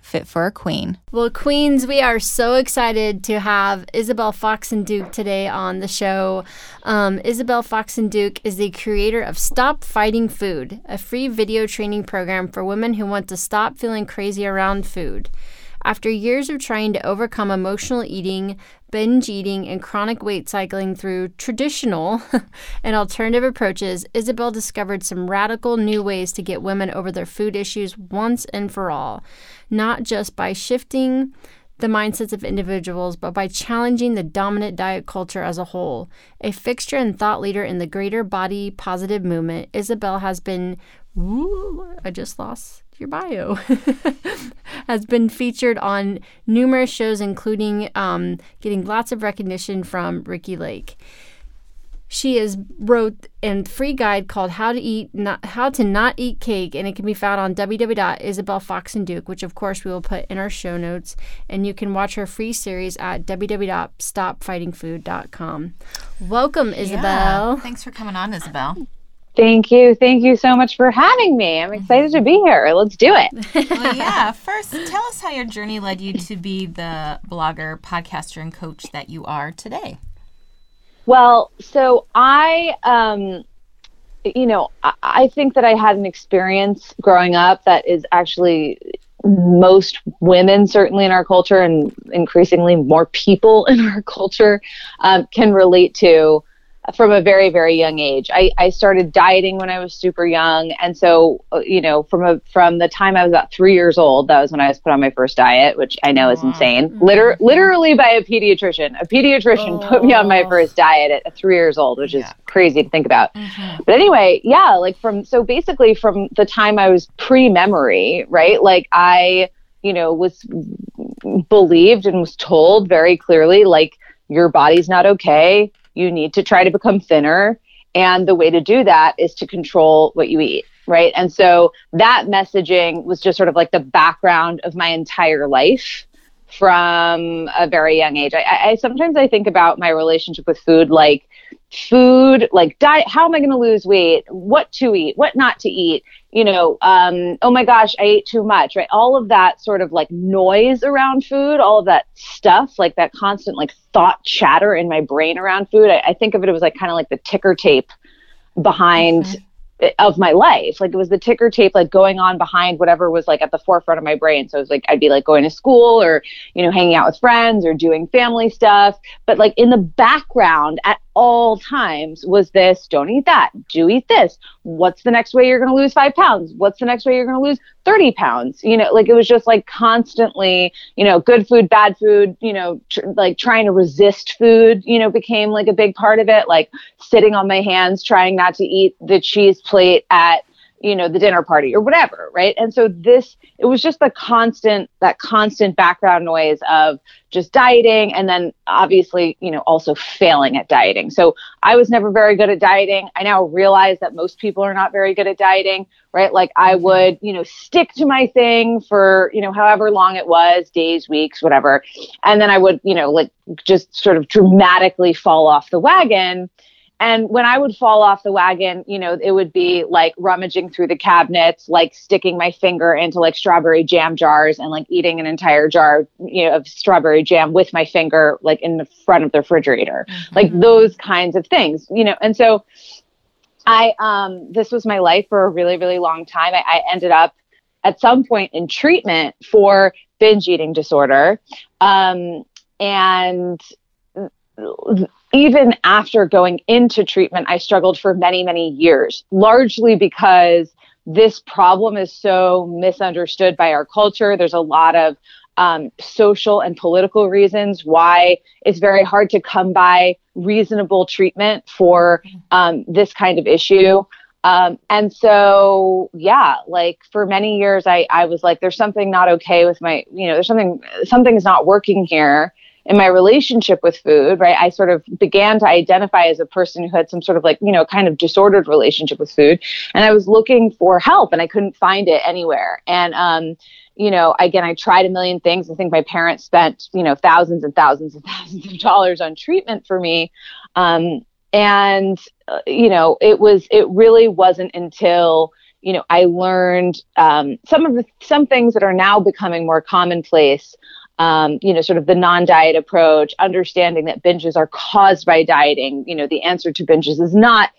Fit for a Queen. Well, queens, we are so excited to have Isabel Foxen-Duke today on the show. Isabel Foxen-Duke is the creator of Stop Fighting Food, a free video training program for women who want to stop feeling crazy around food. After years of trying to overcome emotional eating, binge eating, and chronic weight cycling through traditional and alternative approaches, Isabel discovered some radical new ways to get women over their food issues once and for all, not just by shifting the mindsets of individuals, but by challenging the dominant diet culture as a whole. A fixture and thought leader in the greater body positive movement, Isabel has been... Ooh, I just lost your bio. has been featured on numerous shows, including getting lots of recognition from Ricky Lake. She has wrote a free guide called How to Not Eat Cake, and it can be found on www.isabelfoxenduke, which of course we will put in our show notes, and you can watch her free series at www.stopfightingfood.com. Welcome, Isabel. Yeah. Thanks for coming on, Isabel. Thank you. Thank you so much for having me. I'm excited to be here. Let's do it. Well, yeah. First, tell us how your journey led you to be the blogger, podcaster, and coach that you are today. Well, so I, I think that I had an experience growing up that is actually most women, certainly in our culture, and increasingly more people in our culture, can relate to. From a very, very young age. I started dieting when I was super young. And so, from the time I was about 3 years old, that was when I was put on my first diet, which I know is insane. Mm-hmm. Literally by a pediatrician. A pediatrician put me on my first diet at 3 years old, which is crazy to think about. Mm-hmm. But anyway, basically from the time I was pre-memory, right? Like I, was believed and was told very clearly, like, your body's not okay. You need to try to become thinner. And the way to do that is to control what you eat, right? And so that messaging was just sort of like the background of my entire life from a very young age. I sometimes think about my relationship with food, like diet, how am I going to lose weight? What to eat? What not to eat? Oh my gosh, I ate too much, right? All of that sort of like noise around food, all of that stuff, like that constant like thought chatter in my brain around food. I think of it as like kind of like the ticker tape behind of my life. Like it was the ticker tape, like going on behind whatever was like at the forefront of my brain. So it was like, I'd be like going to school or, hanging out with friends or doing family stuff. But like in the background at all times was this, don't eat that, do eat this. What's the next way you're going to lose 5 pounds? What's the next way you're going to lose 30 pounds? Like it was just like constantly, good food, bad food, like trying to resist food, became like a big part of it. Like sitting on my hands, trying not to eat the cheese plate at, the dinner party or whatever. Right. And so it was just that constant background noise of just dieting. And then obviously, also failing at dieting. So I was never very good at dieting. I now realize that most people are not very good at dieting, right? Like I would, stick to my thing for, however long it was, days, weeks, whatever. And then I would, like just sort of dramatically fall off the wagon. And when I would fall off the wagon, it would be like rummaging through the cabinets, like sticking my finger into like strawberry jam jars and like eating an entire jar, of strawberry jam with my finger, like in the front of the refrigerator, like those kinds of things, And so I, this was my life for a really, really long time. I ended up at some point in treatment for binge eating disorder. And even after going into treatment, I struggled for many, many years, largely because this problem is so misunderstood by our culture. There's a lot of social and political reasons why it's very hard to come by reasonable treatment for this kind of issue. And so, yeah, like for many years, I was like, there's something not okay with my, you know, there's something's not working here in my relationship with food, right? I sort of began to identify as a person who had some sort of like, you know, kind of disordered relationship with food. And I was looking for help and I couldn't find it anywhere. And, you know, again, I tried a million things. I think my parents spent, you know, thousands and thousands and thousands of dollars on treatment for me. And, you know, it really wasn't until, you know, I learned some things that are now becoming more commonplace, you know, sort of the non-diet approach, understanding that binges are caused by dieting. You know, the answer to binges is not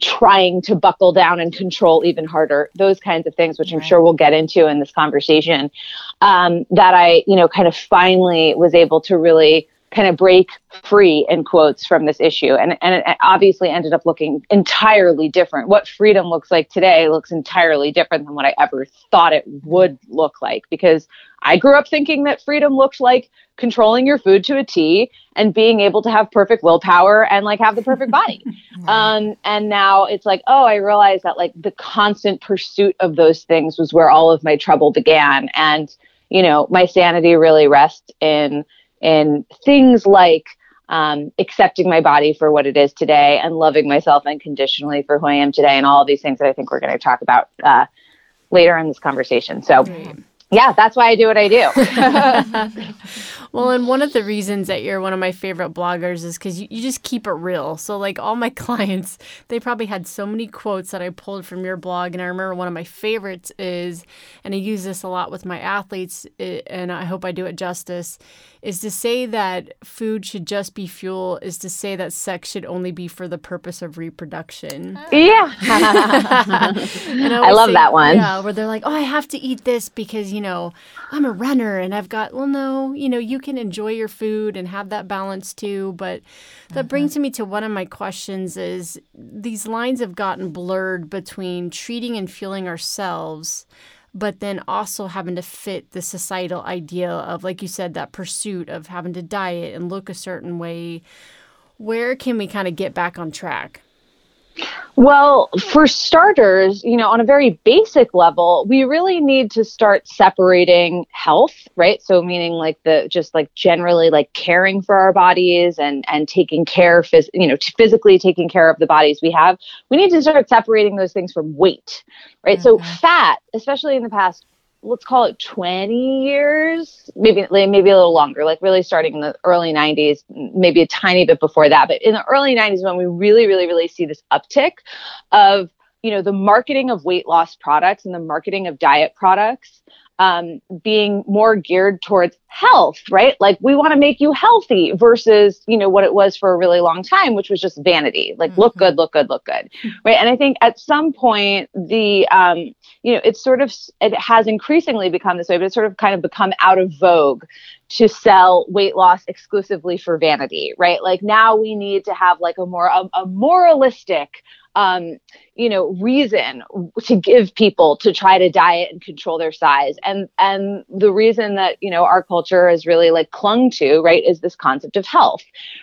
trying to buckle down and control even harder, those kinds of things, which I'm sure we'll get into in this conversation, that I, you know, kind of finally was able to really kind of break free, in quotes, from this issue. And it obviously ended up looking entirely different. What freedom looks like today looks entirely different than what I ever thought it would look like, because I grew up thinking that freedom looked like controlling your food to a T and being able to have perfect willpower and like have the perfect body. And now it's like, oh, I realized that like the constant pursuit of those things was where all of my trouble began. And, you know, my sanity really rests in things like accepting my body for what it is today and loving myself unconditionally for who I am today, and all of these things that I think we're going to talk about later in this conversation. So yeah, that's why I do what I do. Well, and one of the reasons that you're one of my favorite bloggers is because you just keep it real. So like all my clients, they probably had so many quotes that I pulled from your blog. And I remember one of my favorites is, and I use this a lot with my athletes, and I hope I do it justice, is to say that food should just be fuel, is to say that sex should only be for the purpose of reproduction. Yeah. And I love that one. Yeah, where they're like, oh, I have to eat this because, you know, I'm a runner and I've got, well, no, you know, you can enjoy your food and have that balance too. But that brings me to one of my questions is these lines have gotten blurred between treating and fueling ourselves, but then also having to fit the societal idea of, like you said, that pursuit of having to diet and look a certain way. Where can we kind of get back on track? Well, for starters, you know, on a very basic level, we really need to start separating health, right? So meaning like the, just like generally like caring for our bodies and taking care, you know, physically taking care of the bodies we have. We need to start separating those things from weight, right? Mm-hmm. So fat, especially in the past, let's call it 20 years, maybe a little longer, like really starting in the early 90s, maybe a tiny bit before that. But in the early 90s, when we really, really, really see this uptick of, you know, the marketing of weight loss products and the marketing of diet products being more geared towards health, right? Like we want to make you healthy versus, you know, what it was for a really long time, which was just vanity, like look good, look good, look good. Right. And I think at some point the, you know, it's sort of, it has increasingly become this way, but it's sort of kind of become out of vogue to sell weight loss exclusively for vanity, right? Like now we need to have like a more, a moralistic, you know, reason to give people to try to diet and control their size. And the reason that, you know, our culture is really like clung to, right, is this concept of health,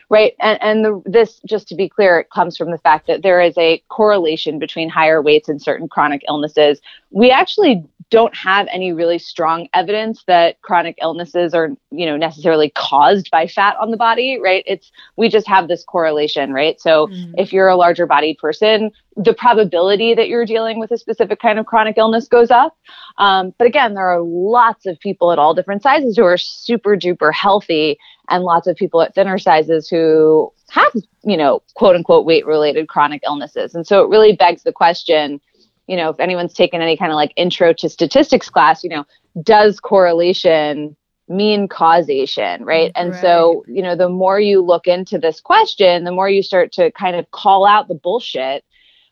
right? And this, just to be clear, it comes from the fact that there is a correlation between higher weights and certain chronic illnesses. We actually don't have any really strong evidence that chronic illnesses are, you know, necessarily caused by fat on the body, right? It's, we just have this correlation, right? So if you're a larger bodied person, the probability that you're dealing with a specific kind of chronic illness goes up. But again, there are lots of people at all different sizes who are super duper healthy and lots of people at thinner sizes who have, you know, quote unquote, weight related chronic illnesses. And so it really begs the question, you know, if anyone's taken any kind of like intro to statistics class, you know, does correlation mean causation, right? And so, you know, the more you look into this question, the more you start to kind of call out the bullshit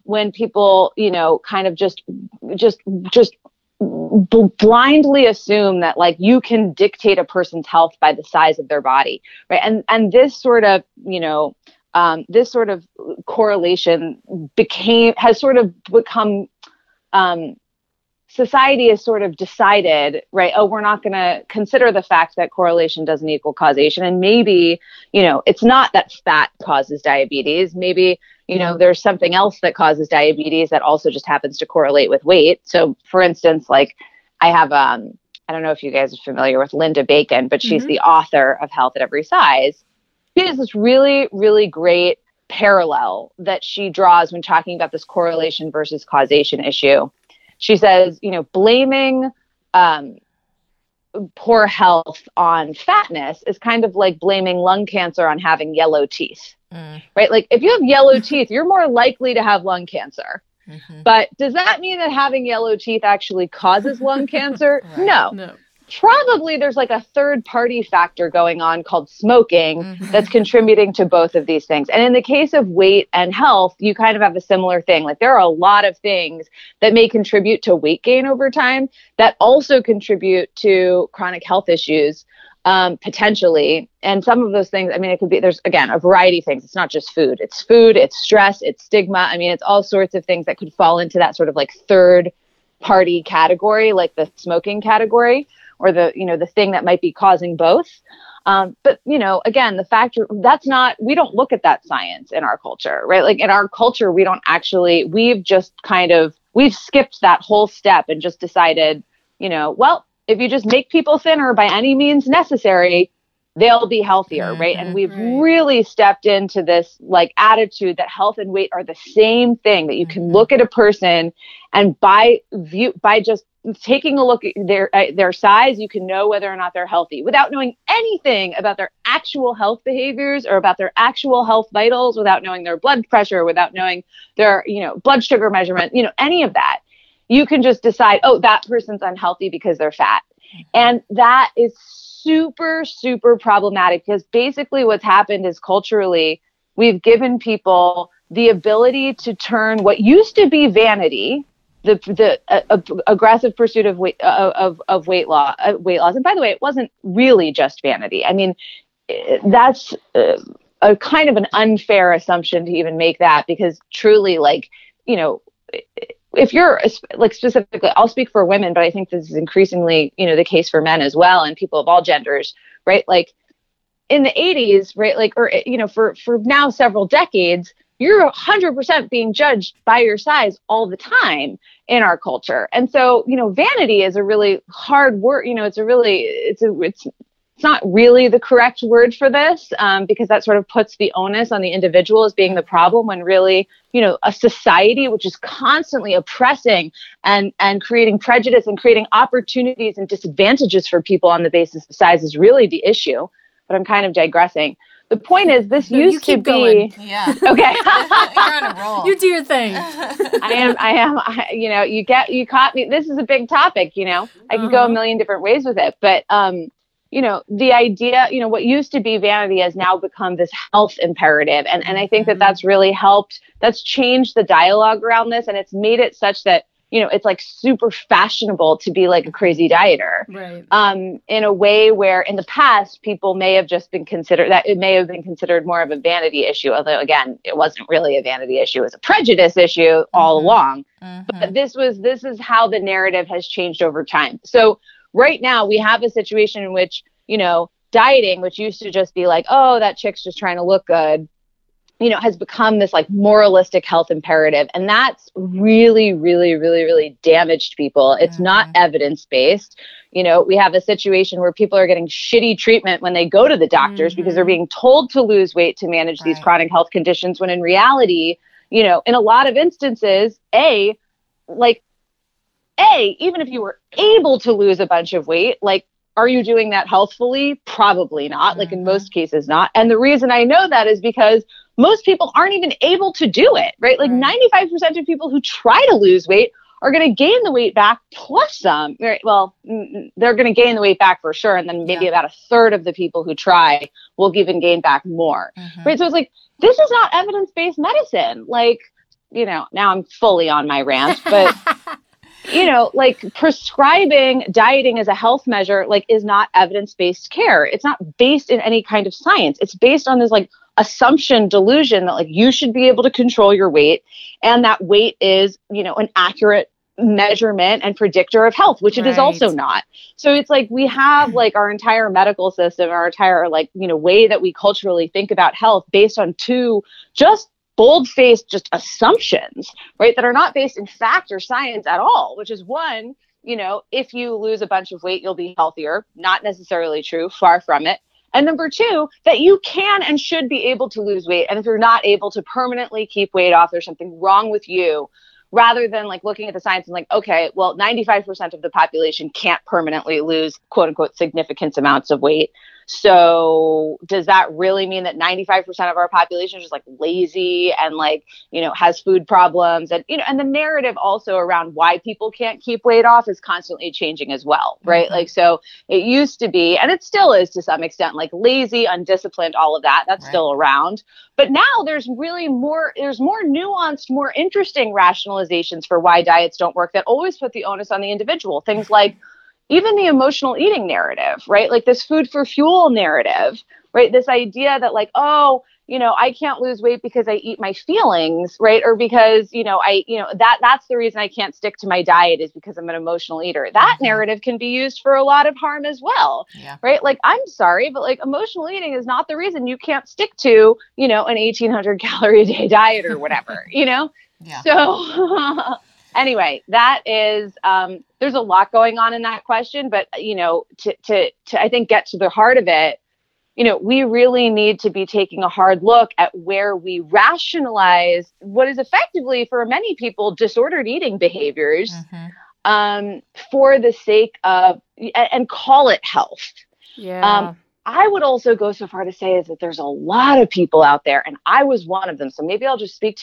when people, you know, kind of just blindly assume that like you can dictate a person's health by the size of their body, right? And this sort of, you know, this sort of correlation has sort of become society has sort of decided, right, oh, we're not going to consider the fact that correlation doesn't equal causation. And maybe, you know, it's not that fat causes diabetes. Maybe, you know, there's something else that causes diabetes that also just happens to correlate with weight. So, for instance, like I have, I don't know if you guys are familiar with Linda Bacon, but she's the author of Health at Every Size. She has this really, really great parallel that she draws when talking about this correlation versus causation issue. She says, you know, blaming poor health on fatness is kind of like blaming lung cancer on having yellow teeth, right? Like if you have yellow teeth, you're more likely to have lung cancer. But does that mean that having yellow teeth actually causes lung cancer? No. Probably there's like a third party factor going on called smoking that's contributing to both of these things. And in the case of weight and health, you kind of have a similar thing. Like there are a lot of things that may contribute to weight gain over time that also contribute to chronic health issues, potentially. And some of those things, I mean, it could be, there's again, a variety of things. It's not just food. It's food, it's stress, it's stigma. I mean, it's all sorts of things that could fall into that sort of like third party category, like the smoking category, or the, you know, the thing that might be causing both. But, you know, again, the factor that's not, we don't look at that science in our culture, right? Like in our culture, we don't actually, we've just kind of, we've skipped that whole step and just decided, you know, well, if you just make people thinner by any means necessary, they'll be healthier, right? And we've really stepped into this like attitude that health and weight are the same thing, that you can look at a person and by just taking a look at their size, you can know whether or not they're healthy without knowing anything about their actual health behaviors or about their actual health vitals, without knowing their blood pressure, without knowing their, you know, blood sugar measurement, you know, any of that. You can just decide, oh, that person's unhealthy because they're fat. And that is super, super problematic, because basically what's happened is culturally we've given people the ability to turn what used to be vanity, the aggressive pursuit of weight loss. And by the way, it wasn't really just vanity. I mean, that's a kind of an unfair assumption to even make that, because truly, like, you know, if you're like specifically, I'll speak for women, but I think this is increasingly, you know, the case for men as well, and people of all genders, right? Like in the 80s, right? Like, or, you know, for now several decades, you're 100% being judged by your size all the time in our culture. And so, you know, vanity is a really hard word. You know, it's not really the correct word for this, because that sort of puts the onus on the individual as being the problem, when really, you know, a society which is constantly oppressing and creating prejudice and creating opportunities and disadvantages for people on the basis of size is really the issue. But I'm kind of digressing. The point is, this used to be. Going. Yeah. Okay. You're on a roll. You do your thing. I am. You know, you caught me. This is a big topic. You know, I could go a million different ways with it, but you know, the idea, you know, what used to be vanity has now become this health imperative. And I think that that's really helped. That's changed the dialogue around this. And it's made it such that, you know, it's like super fashionable to be like a crazy dieter, right? In a way where in the past people may have just been considered that it may have been considered more of a vanity issue. Although again, it wasn't really a vanity issue. It was a prejudice issue all along. But this is how the narrative has changed over time. So right now we have a situation in which, you know, dieting, which used to just be like, oh, that chick's just trying to look good, you know, has become this like moralistic health imperative. And that's really, really, really, really damaged people. It's not evidence-based. You know, we have a situation where people are getting shitty treatment when they go to the doctors because they're being told to lose weight to manage these chronic health conditions, when in reality, you know, in a lot of instances, even if you were able to lose a bunch of weight, like, are you doing that healthfully? Probably not. Like in most cases, not. And the reason I know that is because most people aren't even able to do it, right? Like 95% of people who try to lose weight are going to gain the weight back plus some, right? Well, they're going to gain the weight back for sure. And then maybe about a third of the people who try will even gain back more, right? So it's like, this is not evidence-based medicine. Like, you know, now I'm fully on my rant, but you know, like prescribing dieting as a health measure, like is not evidence-based care. It's not based in any kind of science. It's based on this like assumption, delusion that like you should be able to control your weight, and that weight is, you know, an accurate measurement and predictor of health, which it is also not. So it's like we have like our entire medical system, our entire like, you know, way that we culturally think about health based on two just bold-faced just assumptions, right, that are not based in fact or science at all, which is one, you know, if you lose a bunch of weight, you'll be healthier. Not necessarily true, far from it. And number two, that you can and should be able to lose weight. And if you're not able to permanently keep weight off, there's something wrong with you, rather than like looking at the science and like, okay, well, 95% of the population can't permanently lose, quote unquote, significant amounts of weight. So does that really mean that 95% of our population is just like lazy and like, you know, has food problems? And, you know, and the narrative also around why people can't keep weight off is constantly changing as well, right? Mm-hmm. Like, so it used to be, and it still is to some extent, like lazy, undisciplined, all of that, that's still around. But now there's really more, there's more nuanced, more interesting rationalizations for why diets don't work that always put the onus on the individual. Things like, even the emotional eating narrative, right? Like this food for fuel narrative, right? This idea that like, oh, you know, I can't lose weight because I eat my feelings, right? Or because, you know, I, you know, that's the reason I can't stick to my diet is because I'm an emotional eater. That narrative can be used for a lot of harm as well, right? Like, I'm sorry, but like emotional eating is not the reason you can't stick to, you know, an 1800 calorie a day diet or whatever, you know? So anyway, that is, there's a lot going on in that question, but, you know, to I think get to the heart of it, you know, we really need to be taking a hard look at where we rationalize what is effectively for many people disordered eating behaviors for the sake of, and call it health. I would also go so far to say is that there's a lot of people out there, and I was one of them. So maybe I'll just speak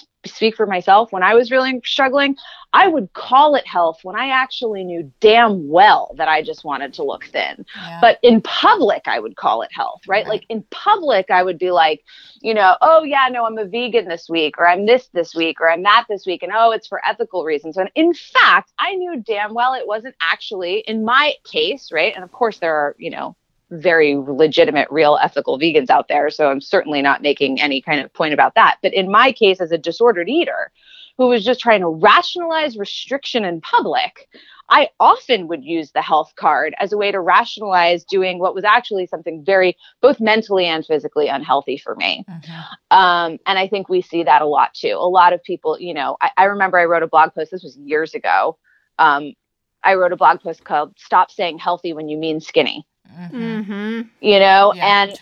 for myself. When I was really struggling, I would call it health when I actually knew damn well that I just wanted to look thin. But in public, I would call it health, right? Like in public, I would be like, you know, oh yeah, no, I'm a vegan this week, or I'm this week, or I'm that this week. And oh, it's for ethical reasons. And in fact, I knew damn well it wasn't actually in my case, right? And of course there are, you know, very legitimate, real ethical vegans out there. So I'm certainly not making any kind of point about that. But in my case, as a disordered eater who was just trying to rationalize restriction in public, I often would use the health card as a way to rationalize doing what was actually something very, both mentally and physically unhealthy for me. And I think we see that a lot too. A lot of people, you know, I remember I wrote a blog post, this was years ago. I wrote a blog post called Stop Saying Healthy When You Mean Skinny. You know, and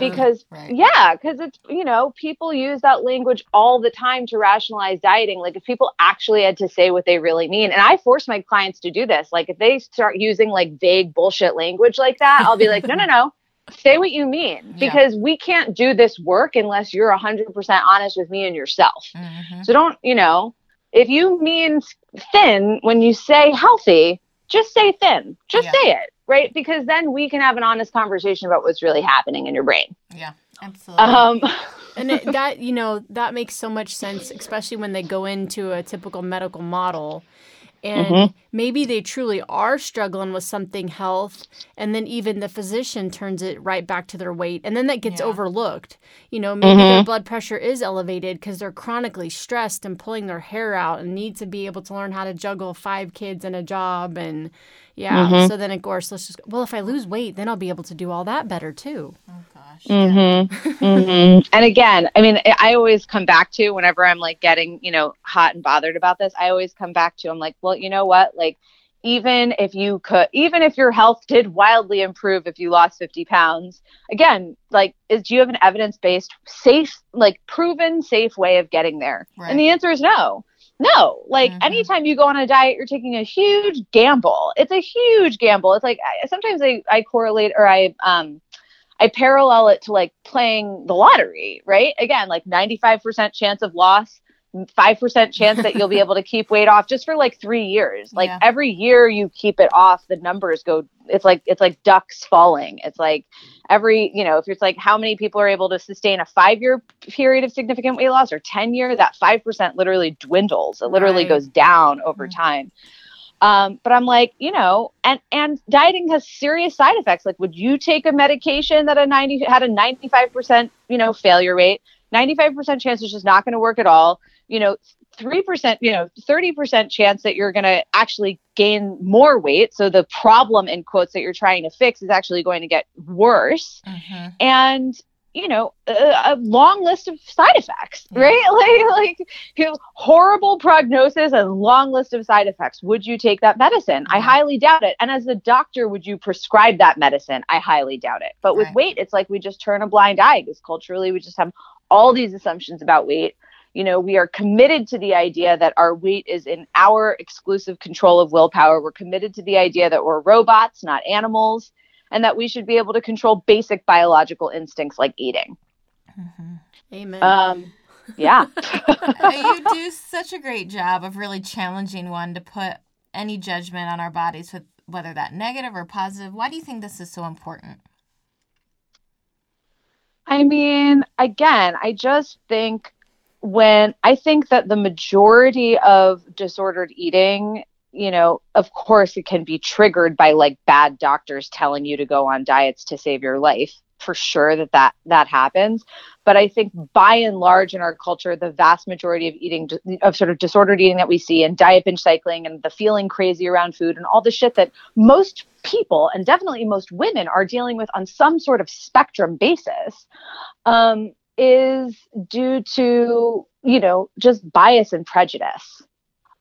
because, because it's, you know, people use that language all the time to rationalize dieting. Like if people actually had to say what they really mean, and I force my clients to do this, like if they start using like vague bullshit language like that, I'll be like, no, say what you mean, because we can't do this work unless you're 100% honest with me and yourself. So don't, you know, if you mean thin, when you say healthy, just say thin, just say it. Right? Because then we can have an honest conversation about what's really happening in your brain. Yeah, absolutely. And that, you know, that makes so much sense, especially when they go into a typical medical model. And maybe they truly are struggling with something health. And then even the physician turns it right back to their weight. And then that gets overlooked. You know, maybe their blood pressure is elevated because they're chronically stressed and pulling their hair out and need to be able to learn how to juggle 5 kids and a job. And so then, of course, let's just, well, if I lose weight, then I'll be able to do all that better too. Oh, gosh. And again, I mean, I always come back to whenever I'm like getting, you know, hot and bothered about this, I always come back to, I'm like, well, you know what? Like, even if you could, even if your health did wildly improve, if you lost 50 pounds, again, like, do you have an evidence-based, safe, like proven safe way of getting there? And the answer is no. No, like anytime you go on a diet, you're taking a huge gamble. It's a huge gamble. It's like sometimes I correlate or I parallel it to like playing the lottery, right? Again, like 95% chance of loss, 5% chance that you'll be able to keep weight off just for like 3 years. Like every year you keep it off, the numbers go, it's like ducks falling. It's like every, you know, if it's like how many people are able to sustain a 5-year period of significant weight loss or 10 year, that 5% literally dwindles. It literally goes down over time. But I'm like, you know, and dieting has serious side effects. Like, would you take a medication that had a 95%, you know, failure rate, 95% chance it's just not going to work at all, you know, 3%, you know, 30% chance that you're going to actually gain more weight. So the problem, in quotes, that you're trying to fix is actually going to get worse. Mm-hmm. And, you know, a long list of side effects, right? Like, you know, horrible prognosis and long list of side effects. Would you take that medicine? I highly doubt it. And as a doctor, would you prescribe that medicine? I highly doubt it. But with weight, it's like we just turn a blind eye, because culturally we just have all these assumptions about weight. You know, we are committed to the idea that our weight is in our exclusive control of willpower. We're committed to the idea that we're robots, not animals, and that we should be able to control basic biological instincts like eating. Mm-hmm. Amen. Yeah. You do such a great job of really challenging one to put any judgment on our bodies, with whether that negative or positive. Why do you think this is so important? I mean, again, I think that the majority of disordered eating, you know, of course it can be triggered by like bad doctors telling you to go on diets to save your life. For sure that happens. But I think by and large in our culture, the vast majority of eating, of sort of disordered eating that we see, and diet binge cycling and the feeling crazy around food and all the shit that most people, and definitely most women, are dealing with on some sort of spectrum basis, is due to, you know, just bias and prejudice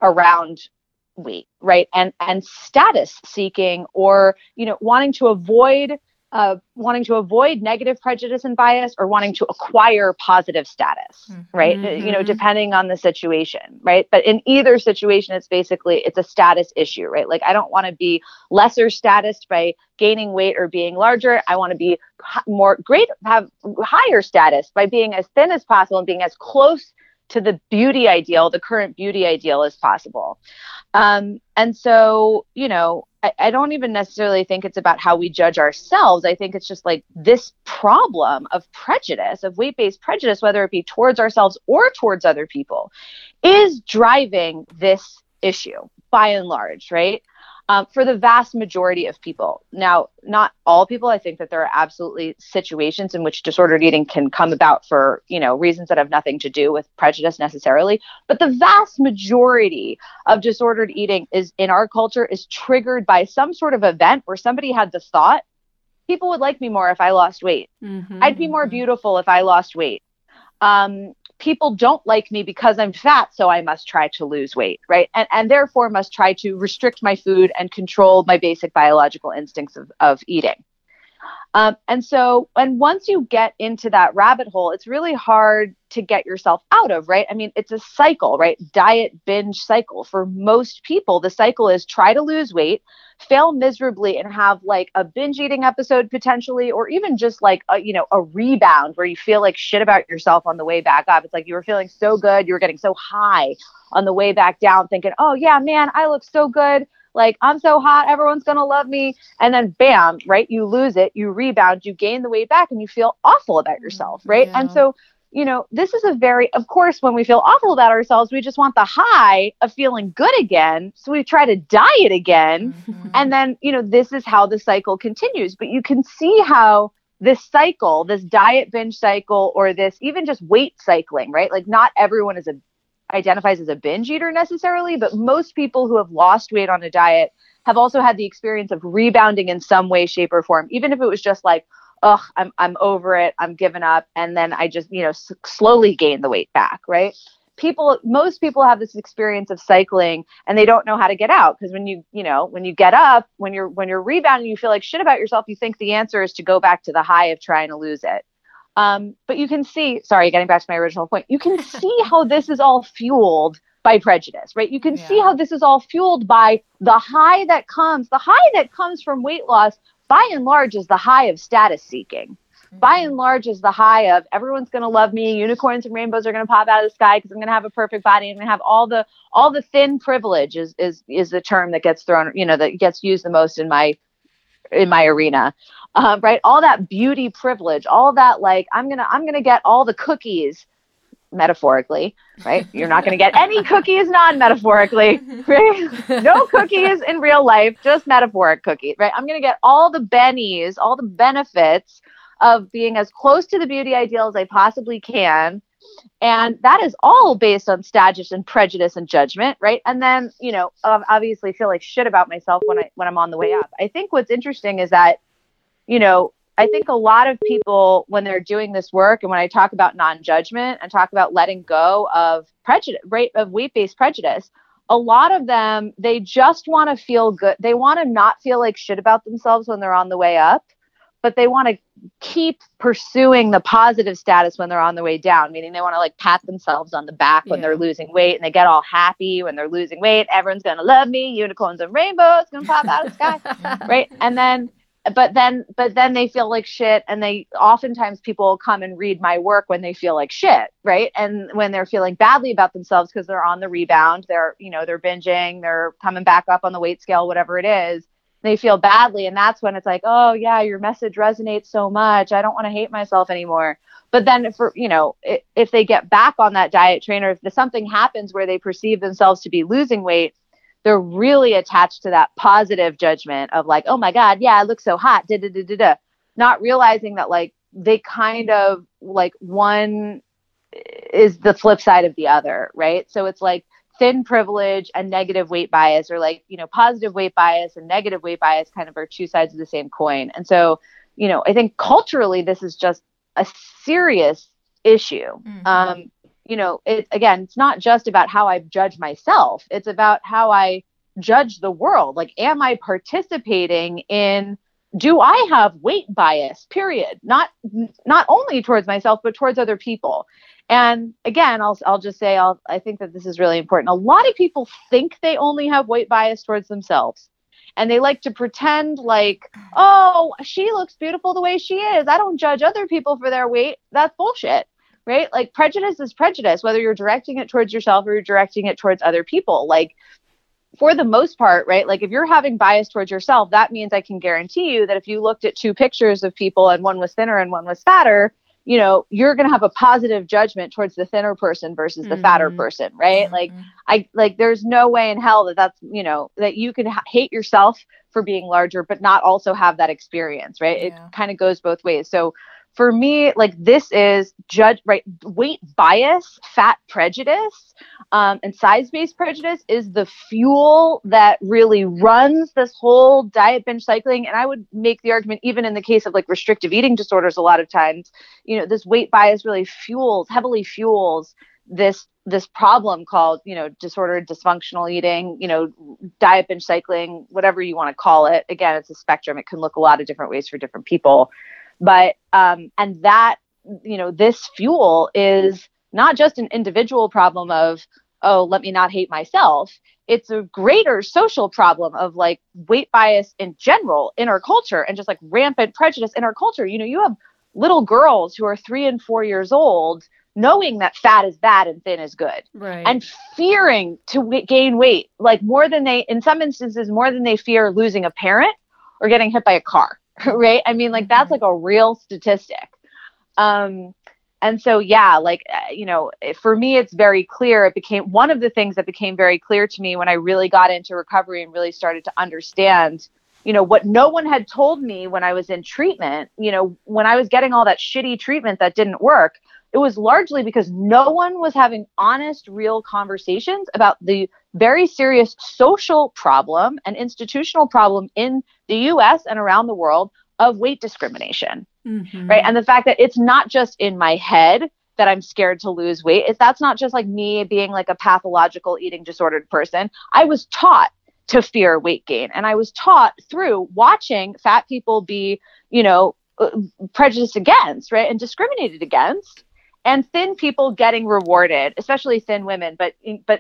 around weight, right? And status seeking, or, you know, wanting to avoid negative prejudice and bias, or wanting to acquire positive status, right? Mm-hmm. You know, depending on the situation, right? But in either situation, it's a status issue, right? Like, I don't want to be lesser status by gaining weight or being larger. I want to be have higher status by being as thin as possible and being as close to the beauty ideal, the current beauty ideal, as possible. And so, you know, I don't even necessarily think it's about how we judge ourselves. I think it's just like this problem of prejudice, of weight-based prejudice, whether it be towards ourselves or towards other people, is driving this issue by and large, right? For the vast majority of people. Now, not all people. I think that there are absolutely situations in which disordered eating can come about for, you know, reasons that have nothing to do with prejudice necessarily. But the vast majority of disordered eating is, in our culture, is triggered by some sort of event where somebody had the thought, people would like me more if I lost weight. Mm-hmm. I'd be more beautiful if I lost weight. People don't like me because I'm fat, so I must try to lose weight, right? And therefore must try to restrict my food and control my basic biological instincts of eating. And once you get into that rabbit hole, it's really hard to get yourself out of, right? I mean, it's a cycle, right? Diet binge cycle. For most people, the cycle is try to lose weight, fail miserably, and have like a binge eating episode potentially, or even just like a rebound where you feel like shit about yourself on the way back up. It's like you were feeling so good, you were getting so high on the way back down thinking, oh yeah, man, I look so good. Like, I'm so hot, everyone's going to love me. And then bam, right? You lose it, you rebound, you gain the weight back, and you feel awful about yourself, right? Yeah. And so, you know, this is of course, when we feel awful about ourselves, we just want the high of feeling good again. So we try to diet again. Mm-hmm. And then, you know, this is how the cycle continues. But you can see how this cycle, this diet binge cycle, or this even just weight cycling, right? Like, not everyone identifies as a binge eater necessarily, but most people who have lost weight on a diet have also had the experience of rebounding in some way, shape, or form, even if it was just like, ugh, I'm over it, I'm giving up, and then I just, you know, slowly gain the weight back, right? Most people have this experience of cycling, and they don't know how to get out, because when you get up, when you're rebounding, you feel like shit about yourself. You think the answer is to go back to the high of trying to lose it. But you can see, getting back to my original point, you can see how this is all fueled by prejudice, right? You can see how this is all fueled by the high that comes from weight loss, by and large, is the high of status seeking. Mm-hmm. By and large is the high of everyone's going to love me. Unicorns and rainbows are going to pop out of the sky because I'm going to have a perfect body. I'm going to have all the thin privilege is the term that gets thrown, you know, that gets used the most in my arena. Right. All that beauty privilege, all that, like, I'm going to get all the cookies metaphorically, right? You're not going to get any cookies non-metaphorically, right? No cookies in real life, just metaphoric cookies, right? I'm going to get all the bennies, all the benefits of being as close to the beauty ideal as I possibly can. And that is all based on status and prejudice and judgment, right? And then, you know, obviously feel like shit about myself when I'm on the way up. I think what's interesting is that, you know, I think a lot of people, when they're doing this work, and when I talk about non-judgment and talk about letting go of prejudice, right, of weight-based prejudice, a lot of them, they just want to feel good. They want to not feel like shit about themselves when they're on the way up, but they want to keep pursuing the positive status when they're on the way down, meaning they want to like pat themselves on the back when they're losing weight, and they get all happy when they're losing weight. Everyone's going to love me. Unicorns and rainbows going to pop out of the sky. Right. And then, but then they feel like shit. And they oftentimes people come and read my work when they feel like shit. Right. And when they're feeling badly about themselves because they're on the rebound, they're, you know, they're binging, they're coming back up on the weight scale, whatever it is, they feel badly. And that's when it's like, oh yeah, your message resonates so much. I don't want to hate myself anymore. But then for, you know, if they get back on that diet train, or if something happens where they perceive themselves to be losing weight, they're really attached to that positive judgment of like, oh my God, yeah, I look so hot, da da da da da. Not realizing that like they kind of like one is the flip side of the other, right? So it's like thin privilege and negative weight bias, or like, you know, positive weight bias and negative weight bias kind of are two sides of the same coin. And so, you know, I think culturally this is just a serious issue. Mm-hmm. You know, it, again, it's not just about how I judge myself. It's about how I judge the world. Like, am I participating in, do I have weight bias, period? Not only towards myself, but towards other people. And again, I'll just say, I think that this is really important. A lot of people think they only have weight bias towards themselves. And they like to pretend like, oh, she looks beautiful the way she is, I don't judge other people for their weight. That's bullshit, right? Like, prejudice is prejudice, whether you're directing it towards yourself or you're directing it towards other people. Like, for the most part, right? Like, if you're having bias towards yourself, that means I can guarantee you that if you looked at two pictures of people and one was thinner and one was fatter, you know, you're going to have a positive judgment towards the thinner person versus the fatter person, right? Mm-hmm. Like there's no way in hell that's, you know, that you can hate yourself for being larger, but not also have that experience, right? Yeah. It kind of goes both ways. So for me, like, this is right? Weight bias, fat prejudice, and size-based prejudice is the fuel that really runs this whole diet binge cycling. And I would make the argument, even in the case of like restrictive eating disorders, a lot of times, you know, this weight bias really heavily fuels this problem called, you know, disordered dysfunctional eating, you know, diet binge cycling, whatever you want to call it. Again, it's a spectrum. It can look a lot of different ways for different people. But, and that, you know, this fuel is not just an individual problem of, oh, let me not hate myself. It's a greater social problem of like weight bias in general in our culture, and just like rampant prejudice in our culture. You know, you have little girls who are 3 and 4 years old knowing that fat is bad and thin is good, right? And fearing to gain weight, like more than they, in some instances, more than they fear losing a parent or getting hit by a car. Right. I mean, like, that's like a real statistic. And so, yeah, like, you know, for me, it's very clear. It became one of the things that became very clear to me when I really got into recovery and really started to understand, you know, what no one had told me when I was in treatment. You know, when I was getting all that shitty treatment that didn't work, it was largely because no one was having honest, real conversations about the very serious social problem and institutional problem in the US and around the world of weight discrimination, right? And the fact that it's not just in my head that I'm scared to lose weight. That's not just like me being like a pathological eating disordered person. I was taught to fear weight gain. And I was taught through watching fat people be, you know, prejudiced against, right? And discriminated against. And thin people getting rewarded, especially thin women, but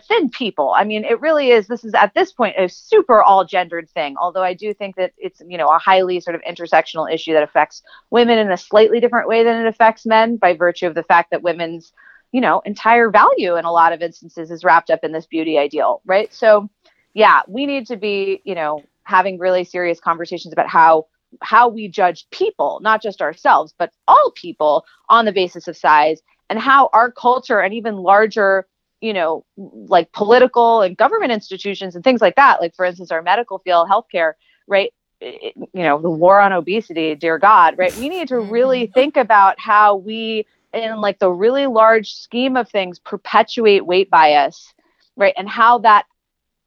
thin people. I mean, it really is, this is at this point a super all-gendered thing, although I do think that it's, you know, a highly sort of intersectional issue that affects women in a slightly different way than it affects men, by virtue of the fact that women's, you know, entire value in a lot of instances is wrapped up in this beauty ideal, right? So, yeah, we need to be, you know, having really serious conversations about how we judge people, not just ourselves, but all people on the basis of size. and how our culture and even larger, you know, like political and government institutions and things like that, like, for instance, our medical field, healthcare, right? You know, the war on obesity, dear God, right? We need to really think about how we, in like the really large scheme of things, perpetuate weight bias, right? And how that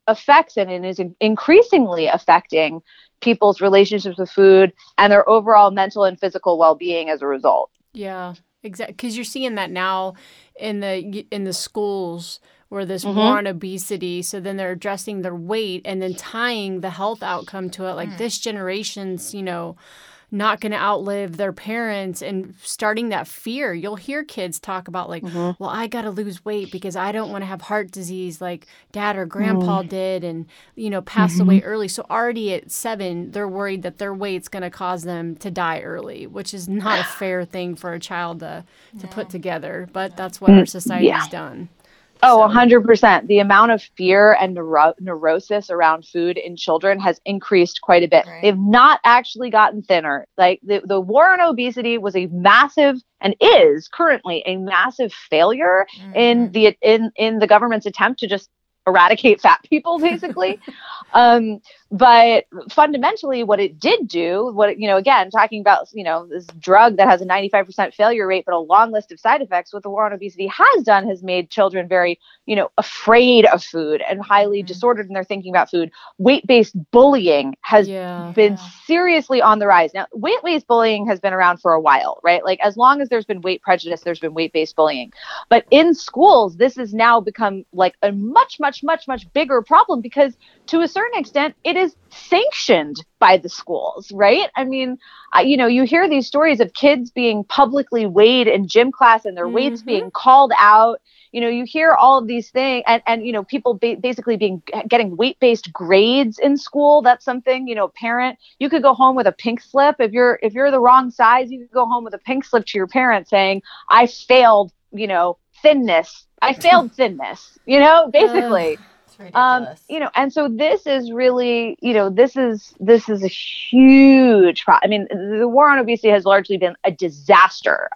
affects and is increasingly affecting people's relationships with food and their overall mental and physical well-being as a result. Yeah, exactly. Because you're seeing that now in the schools, where this war on obesity, so then they're addressing their weight and then tying the health outcome to it. Like this generation's, you know, not going to outlive their parents, and starting that fear. You'll hear kids talk about like, well, I got to lose weight because I don't want to have heart disease like dad or grandpa did and, you know, pass away early. So already at 7, they're worried that their weight's going to cause them to die early, which is not a fair thing for a child to put together. But that's what our society's done. Oh, 100%. The amount of fear and neurosis around food in children has increased quite a bit. Right. They've not actually gotten thinner. Like the war on obesity was a massive, and is currently a massive failure in the government's attempt to just eradicate fat people, basically. But fundamentally, what it did do, again, talking about, you know, this drug that has a 95% failure rate, but a long list of side effects, what the war on obesity has done has made children very, you know, afraid of food and highly disordered in their thinking about food. Weight-based bullying has been seriously on the rise. Now, weight-based bullying has been around for a while, right? Like, as long as there's been weight prejudice, there's been weight-based bullying. But in schools, this has now become like a much bigger problem, because to a certain extent it is sanctioned by the schools, right? I mean, you know, you hear these stories of kids being publicly weighed in gym class and their weights being called out. You know, you hear all of these things, and you know, people basically getting weight-based grades in school. That's something, you know, parent, you could go home with a pink slip. If you're the wrong size, you could go home with a pink slip to your parent saying, I failed, you know, thinness. I failed thinness, you know, basically. It's ridiculous. You know, and so this is really, you know, this is a huge problem. I mean, the war on obesity has largely been a disaster.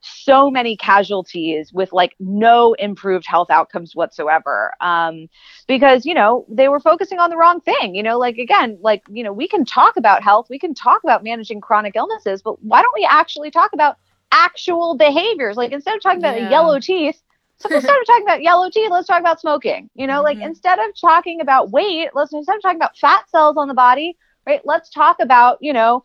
So many casualties with like no improved health outcomes whatsoever. Because, you know, they were focusing on the wrong thing, you know, like, again, like, you know, we can talk about health, we can talk about managing chronic illnesses, but why don't we actually talk about actual behaviors? Like, instead of talking about yellow teeth, let's talk about smoking. You know, like, instead of talking about weight, instead of talking about fat cells on the body, right? Let's talk about, you know,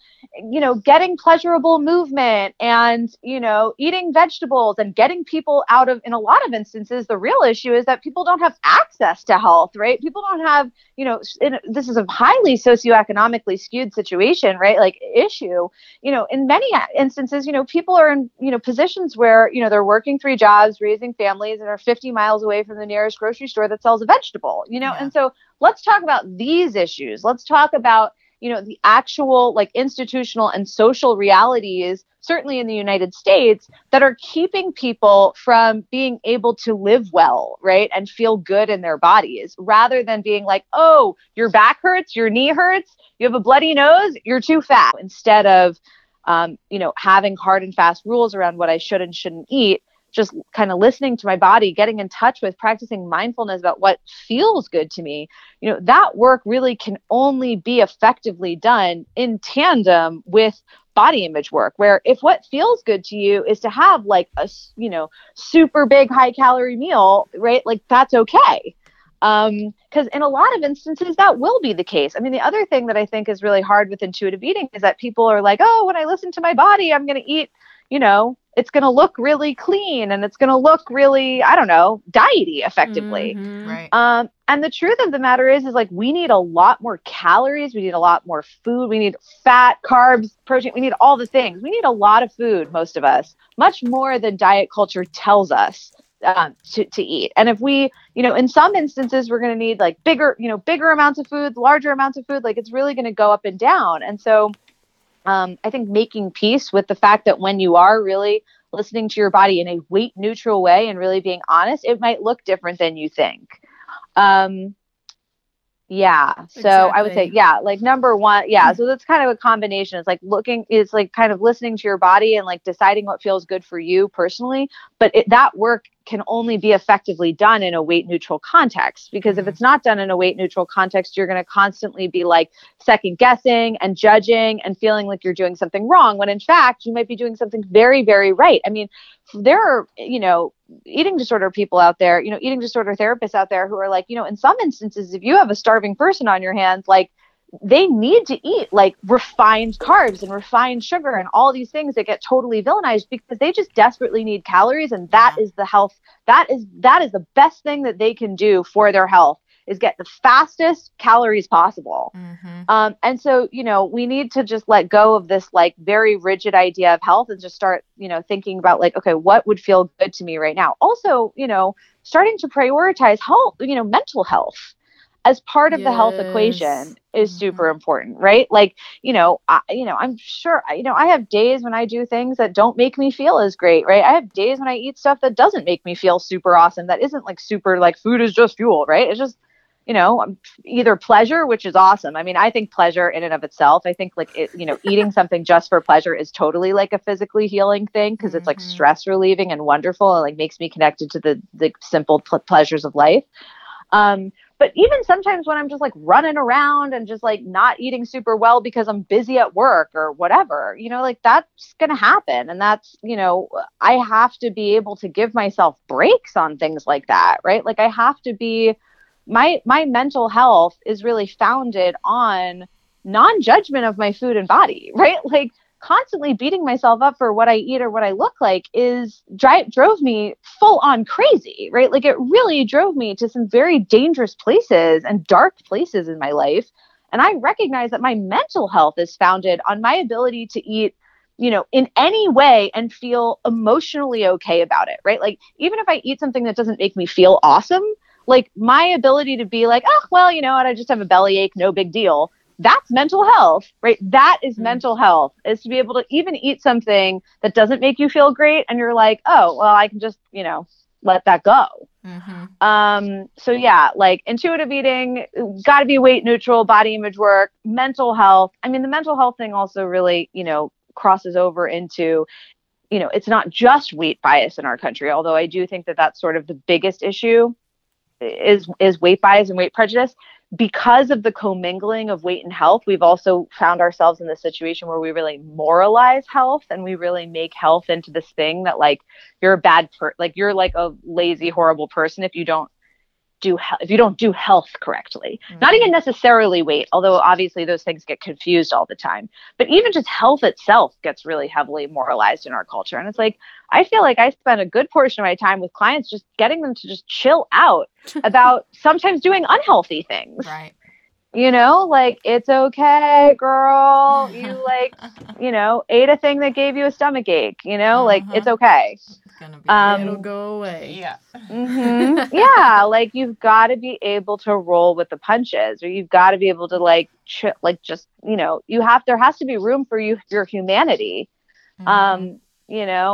getting pleasurable movement and, you know, eating vegetables and getting people out of, in a lot of instances, the real issue is that people don't have access to health, right? People don't have, you know, this is a highly socioeconomically skewed situation, right? Like, issue, you know, in many instances, you know, people are in, you know, positions where, you know, they're working 3 jobs, raising families, and are 50 miles away from the nearest grocery store that sells a vegetable, you know? Yeah. And so let's talk about these issues. Let's talk about, you know, the actual like institutional and social realities, certainly in the United States, that are keeping people from being able to live well, right, and feel good in their bodies, rather than being like, oh, your back hurts, your knee hurts, you have a bloody nose, you're too fat. Instead of, you know, having hard and fast rules around what I should and shouldn't eat, just kind of listening to my body, getting in touch with, practicing mindfulness about what feels good to me, you know, that work really can only be effectively done in tandem with body image work, where if what feels good to you is to have like a, you know, super big high calorie meal, right? Like, that's okay. Because in a lot of instances, that will be the case. I mean, the other thing that I think is really hard with intuitive eating is that people are like, oh, when I listen to my body, I'm going to eat, you know, it's going to look really clean and it's going to look really, I don't know, diety effectively. Mm-hmm. Right. And the truth of the matter is like, we need a lot more calories. We need a lot more food. We need fat, carbs, protein. We need all the things. We need a lot of food, most of us, much more than diet culture tells us to eat. And if we, you know, in some instances, we're going to need like bigger amounts of food, larger amounts of food, like it's really going to go up and down. And so I think making peace with the fact that when you are really listening to your body in a weight neutral way and really being honest, it might look different than you think. Yeah. So exactly. I would say, yeah, like number one. Yeah. So that's kind of a combination. It's like it's like kind of listening to your body and like deciding what feels good for you personally. But that work can only be effectively done in a weight neutral context, because if it's not done in a weight neutral context, you're going to constantly be like second guessing and judging and feeling like you're doing something wrong, when in fact you might be doing something very, very right. I mean, there are, eating disorder people out there, eating disorder therapists out there who are like, in some instances, if you have a starving person on your hands, like they need to eat like refined carbs and refined sugar and all these things that get totally villainized because they just desperately need calories. And that is the health. That is the best thing that they can do for their health, is get the fastest calories possible. Mm-hmm. And so, we need to just let go of this like very rigid idea of health and just start, thinking about like, okay, what would feel good to me right now? Also, starting to prioritize health, mental health as part of the health equation is super important, right? Like, I'm sure, I have days when I do things that don't make me feel as great, right? I have days when I eat stuff that doesn't make me feel super awesome. That isn't like super like food is just fuel, right? It's just, either pleasure, which is awesome. I mean, I think pleasure in and of itself, I think like, eating something just for pleasure is totally like a physically healing thing, because it's like stress relieving and wonderful and like makes me connected to the simple pleasures of life. But even sometimes when I'm just like running around and just like not eating super well because I'm busy at work or whatever, like that's going to happen. And that's, I have to be able to give myself breaks on things like that, right? Like I have to be, my mental health is really founded on non-judgment of my food and body, right? Like constantly beating myself up for what I eat or what I look like drove me full on crazy, right? Like it really drove me to some very dangerous places and dark places in my life. And I recognize that my mental health is founded on my ability to eat, in any way and feel emotionally okay about it, right? Like even if I eat something that doesn't make me feel awesome, like my ability to be like, oh, well, you know what? I just have a bellyache, no big deal. That's mental health, right? That is mental health, is to be able to even eat something that doesn't make you feel great. And you're like, oh, well, I can just, let that go. Mm-hmm. So yeah, like intuitive eating, gotta be weight neutral, body image work, mental health. I mean, the mental health thing also really, crosses over into, it's not just weight bias in our country. Although I do think that that's sort of the biggest issue is weight bias and weight prejudice. Because of the commingling of weight and health, we've also found ourselves in this situation where we really moralize health, and we really make health into this thing that like you're a bad like you're like a lazy, horrible person if you don't do health correctly. Mm-hmm. Not even necessarily weight, although obviously those things get confused all the time. But even just health itself gets really heavily moralized in our culture, and it's like I feel like I spend a good portion of my time with clients just getting them to just chill out about sometimes doing unhealthy things. Right. Like it's okay, girl. You like, ate a thing that gave you a stomach ache, like it's okay. It'll go away. Yeah. Mm-hmm. Yeah. Like you've got to be able to roll with the punches, or you've got to be able to like, there has to be room for your humanity. Mm-hmm.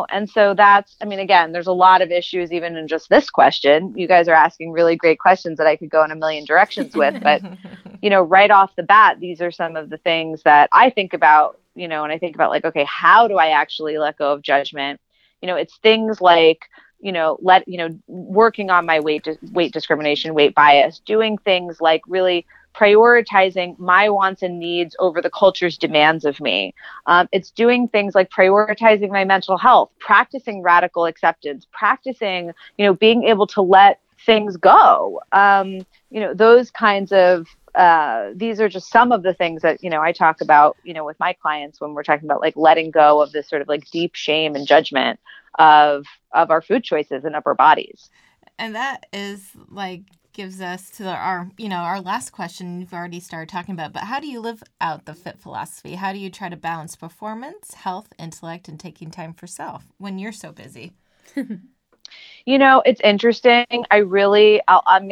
And so that's, I mean, again, there's a lot of issues even in just this question. You guys are asking really great questions that I could go in a million directions with, but right off the bat, these are some of the things that I think about, and I think about like, okay, how do I actually let go of judgment? It's things like, working on my weight discrimination, weight bias, doing things like really prioritizing my wants and needs over the culture's demands of me. It's doing things like prioritizing my mental health, practicing radical acceptance, practicing, being able to let things go. Those kinds of, these are just some of the things that, I talk about, with my clients when we're talking about like letting go of this sort of like deep shame and judgment of our food choices and of our bodies. And that is like, gives us to our last question you've already started talking about, but how do you live out the FIT philosophy? How do you try to balance performance, health, intellect, and taking time for self when you're so busy? You know, it's interesting. I'm going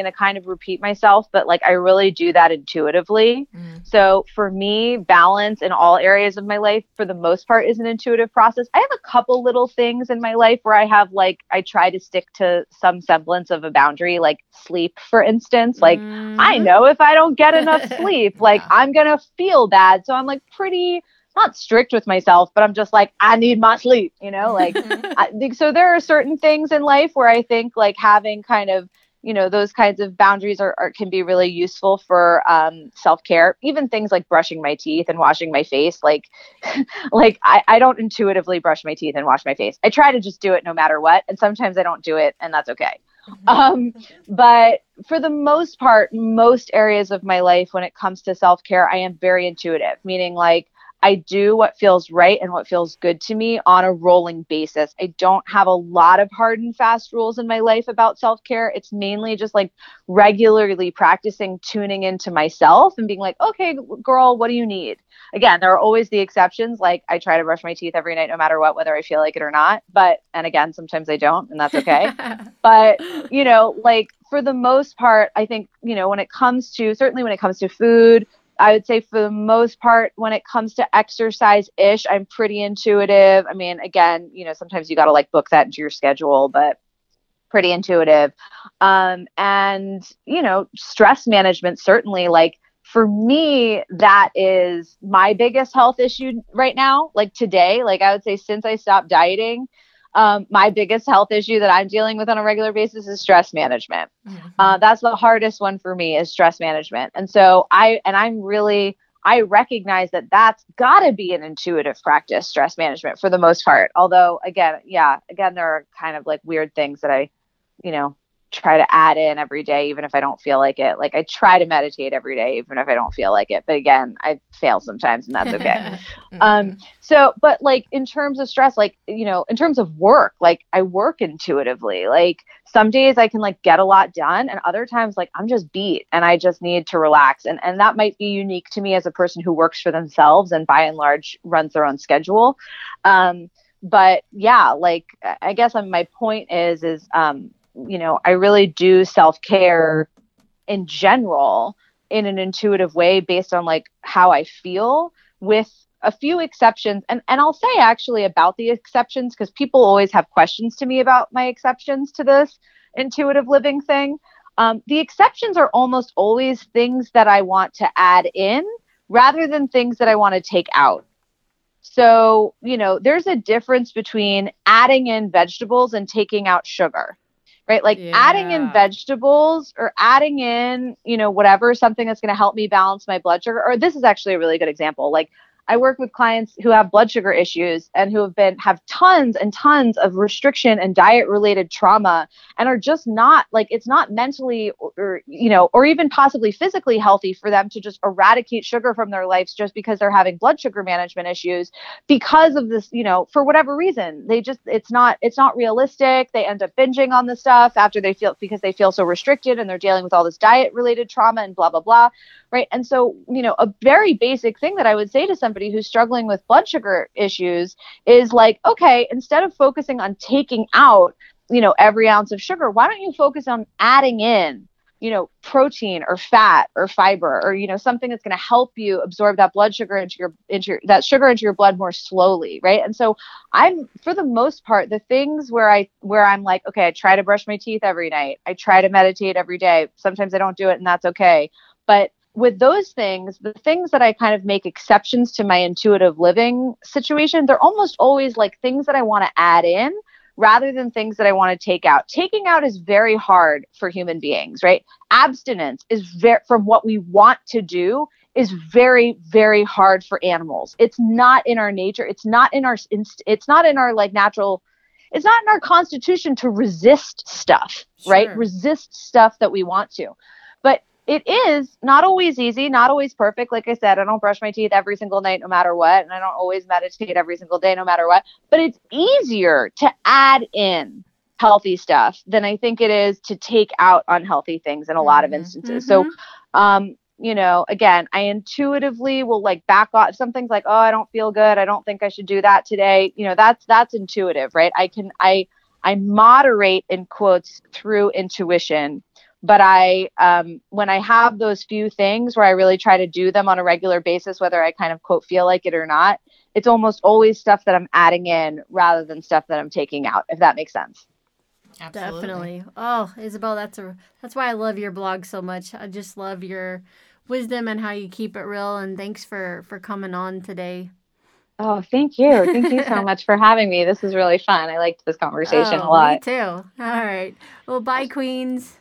to kind of repeat myself, but like, I really do that intuitively. Mm. So for me, balance in all areas of my life, for the most part, is an intuitive process. I have a couple little things in my life where I have like, I try to stick to some semblance of a boundary, like sleep, for instance. Like, I know if I don't get enough sleep, like I'm going to feel bad. So I'm like pretty, not strict with myself, but I'm just like, I need my sleep, you know, like, so there are certain things in life where I think like having kind of, you know, those kinds of boundaries can be really useful for self-care, even things like brushing my teeth and washing my face. Like, I don't intuitively brush my teeth and wash my face. I try to just do it no matter what. And sometimes I don't do it, and that's okay. But for the most part, most areas of my life, when it comes to self-care, I am very intuitive, meaning like, I do what feels right and what feels good to me on a rolling basis. I don't have a lot of hard and fast rules in my life about self-care. It's mainly just like regularly practicing tuning into myself and being like, okay, girl, what do you need? Again, there are always the exceptions. Like I try to brush my teeth every night, no matter what, whether I feel like it or not. But, and again, sometimes I don't, and that's okay. But, you know, like for the most part, I think, you know, when it comes to food, I would say for the most part, when it comes to exercise-ish, I'm pretty intuitive. I mean, again, you know, sometimes you got to like book that into your schedule, but pretty intuitive. And, you know, stress management, certainly, like for me, that is my biggest health issue right now. Like today, like I would say since I stopped dieting, my biggest health issue that I'm dealing with on a regular basis is stress management. Mm-hmm. That's the hardest one for me, is stress management. And so I recognize that that's gotta be an intuitive practice, stress management, for the most part. Although again, there are kind of like weird things that I, you know, try to add in every day, even if I don't feel like it. Like I try to meditate every day, even if I don't feel like it. But again, I fail sometimes, and that's okay. But like in terms of stress, like, you know, in terms of work, like I work intuitively. Like some days I can like get a lot done, and other times like I'm just beat and I just need to relax. And that might be unique to me as a person who works for themselves and by and large runs their own schedule. But yeah, like I guess my point is, you know, I really do self-care in general in an intuitive way based on like how I feel, with a few exceptions. And I'll say actually about the exceptions, because people always have questions to me about my exceptions to this intuitive living thing. The exceptions are almost always things that I want to add in rather than things that I want to take out. So, you know, there's a difference between adding in vegetables and taking out sugar. Right? Like adding in vegetables or adding in, you know, whatever, something that's going to help me balance my blood sugar. Or this is actually a really good example. Like I work with clients who have blood sugar issues and who have tons and tons of restriction and diet related trauma, and are just not like, it's not mentally or, you know, or even possibly physically healthy for them to just eradicate sugar from their lives just because they're having blood sugar management issues because of this, you know, for whatever reason. They just, it's not realistic. They end up binging on the stuff because they feel so restricted, and they're dealing with all this diet related trauma and blah, blah, blah. Right. And so, you know, a very basic thing that I would say to somebody who's struggling with blood sugar issues is like, okay, instead of focusing on taking out, you know, every ounce of sugar, why don't you focus on adding in, you know, protein or fat or fiber, or, you know, something that's going to help you absorb that blood sugar into your blood more slowly. Right. And so I'm, for the most part, the things where I'm like, okay, I try to brush my teeth every night. I try to meditate every day. Sometimes I don't do it, and that's okay. But with those things, the things that I kind of make exceptions to my intuitive living situation, they're almost always like things that I want to add in rather than things that I want to take out. Taking out is very hard for human beings, right? Abstinence is from what we want to do is very, very hard for animals. It's not in our nature. It's not in our constitution to resist stuff, sure. Right? Resist stuff that we want to. But it is not always easy, not always perfect. Like I said, I don't brush my teeth every single night, no matter what. And I don't always meditate every single day, no matter what. But it's easier to add in healthy stuff than I think it is to take out unhealthy things in a lot of instances. Mm-hmm. So, you know, again, I intuitively will like back off. Something's like, oh, I don't feel good. I don't think I should do that today. You know, that's intuitive, right? I I moderate, in quotes, through intuition. But I, when I have those few things where I really try to do them on a regular basis, whether I kind of, quote, feel like it or not, it's almost always stuff that I'm adding in rather than stuff that I'm taking out, if that makes sense. Absolutely. Definitely. Oh, Isabel, that's why I love your blog so much. I just love your wisdom and how you keep it real. And thanks for coming on today. Oh, thank you. Thank you so much for having me. This is really fun. I liked this conversation a lot. Me too. All right. Well, bye, queens.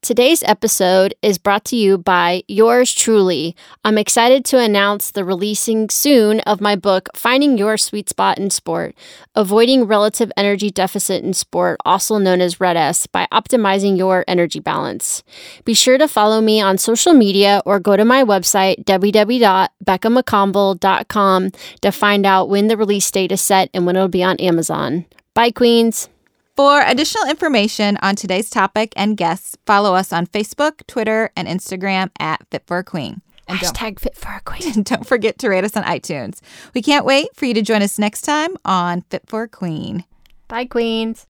Today's episode is brought to you by yours truly. I'm excited to announce the releasing soon of my book, Finding Your Sweet Spot in Sport, Avoiding Relative Energy Deficit in Sport, also known as REDS, by optimizing your energy balance. Be sure to follow me on social media or go to my website, www.beccamacomble.com, to find out when the release date is set and when it'll be on Amazon. Bye, queens. For additional information on today's topic and guests, follow us on Facebook, Twitter, and Instagram at Fit for a Queen. And # Fit for a Queen. And don't forget to rate us on iTunes. We can't wait for you to join us next time on Fit for a Queen. Bye, queens.